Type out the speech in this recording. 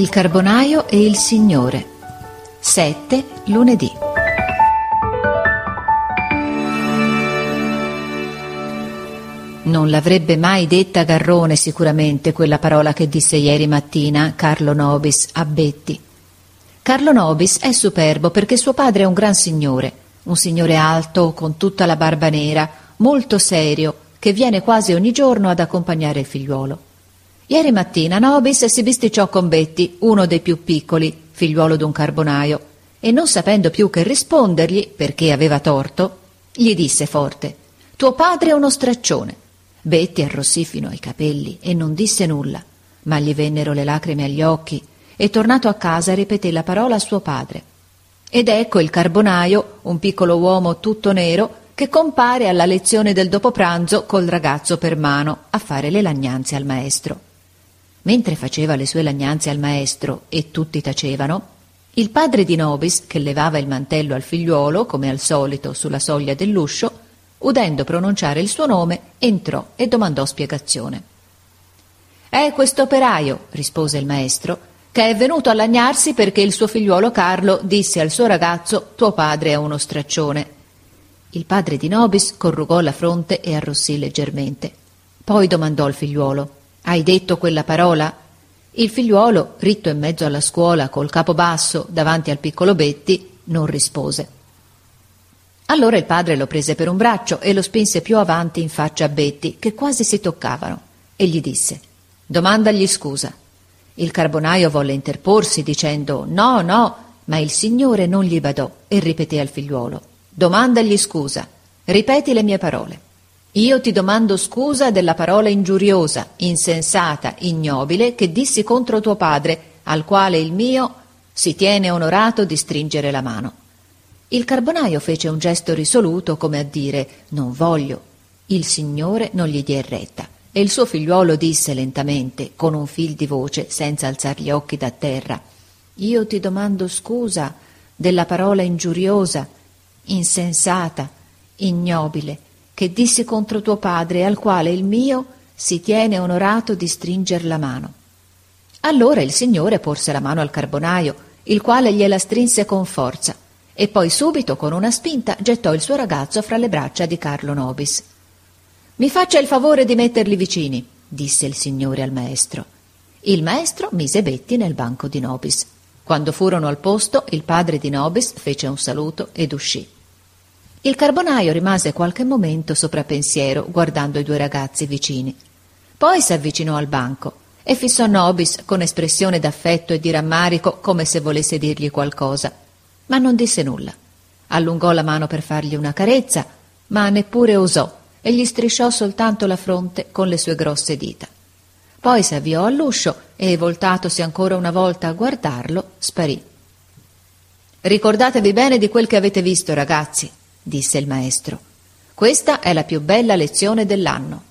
Il carbonaio e il signore. 7 lunedì. Non l'avrebbe mai detta Garrone sicuramente quella parola che disse ieri mattina Carlo Nobis a Betti. Carlo Nobis è superbo perché suo padre è un gran signore, un signore alto, con tutta la barba nera, molto serio, che viene quasi ogni giorno ad accompagnare il figliuolo. Ieri mattina Nobis si bisticciò con Betti, uno dei più piccoli, figliuolo d'un carbonaio, e non sapendo più che rispondergli, perché aveva torto, gli disse forte: «Tuo padre è uno straccione». Betti arrossì fino ai capelli e non disse nulla, ma gli vennero le lacrime agli occhi, e tornato a casa ripeté la parola a suo padre. Ed ecco il carbonaio, un piccolo uomo tutto nero, che compare alla lezione del dopopranzo col ragazzo per mano a fare le lagnanze al maestro. Mentre faceva le sue lagnanze al maestro e tutti tacevano, il padre di Nobis, che levava il mantello al figliuolo, come al solito, sulla soglia dell'uscio, udendo pronunciare il suo nome, entrò e domandò spiegazione. «È quest'operaio», rispose il maestro, «che è venuto a lagnarsi perché il suo figliuolo Carlo disse al suo ragazzo: tuo padre è uno straccione». Il padre di Nobis corrugò la fronte e arrossì leggermente. Poi domandò al figliuolo: «Hai detto quella parola?» Il figliuolo, ritto in mezzo alla scuola, col capo basso, davanti al piccolo Betti, non rispose. Allora il padre lo prese per un braccio e lo spinse più avanti in faccia a Betti, che quasi si toccavano, e gli disse: «Domandagli scusa». Il carbonaio volle interporsi dicendo «no, no», ma il signore non gli badò e ripeté al figliuolo: «Domandagli scusa, ripeti le mie parole. Io ti domando scusa della parola ingiuriosa, insensata, ignobile che dissi contro tuo padre, al quale il mio si tiene onorato di stringere la mano». Il carbonaio fece un gesto risoluto come a dire «non voglio». Il signore non gli diè retta. E il suo figliuolo disse lentamente, con un fil di voce, senza alzar gli occhi da terra: «Io ti domando scusa della parola ingiuriosa, insensata, ignobile, che dissi contro tuo padre, al quale il mio si tiene onorato di stringer la mano». Allora il signore porse la mano al carbonaio, il quale gliela strinse con forza, e poi subito, con una spinta, gettò il suo ragazzo fra le braccia di Carlo Nobis. «Mi faccia il favore di metterli vicini», disse il signore al maestro. Il maestro mise Betti nel banco di Nobis. Quando furono al posto, il padre di Nobis fece un saluto ed uscì. Il carbonaio rimase qualche momento sopra pensiero, guardando i due ragazzi vicini. Poi s'avvicinò al banco e fissò Nobis con espressione d'affetto e di rammarico, come se volesse dirgli qualcosa, ma non disse nulla. Allungò la mano per fargli una carezza, ma neppure osò, e gli strisciò soltanto la fronte con le sue grosse dita. Poi s'avviò all'uscio e, voltatosi ancora una volta a guardarlo, sparì. «Ricordatevi bene di quel che avete visto, ragazzi», disse il maestro. «Questa è la più bella lezione dell'anno».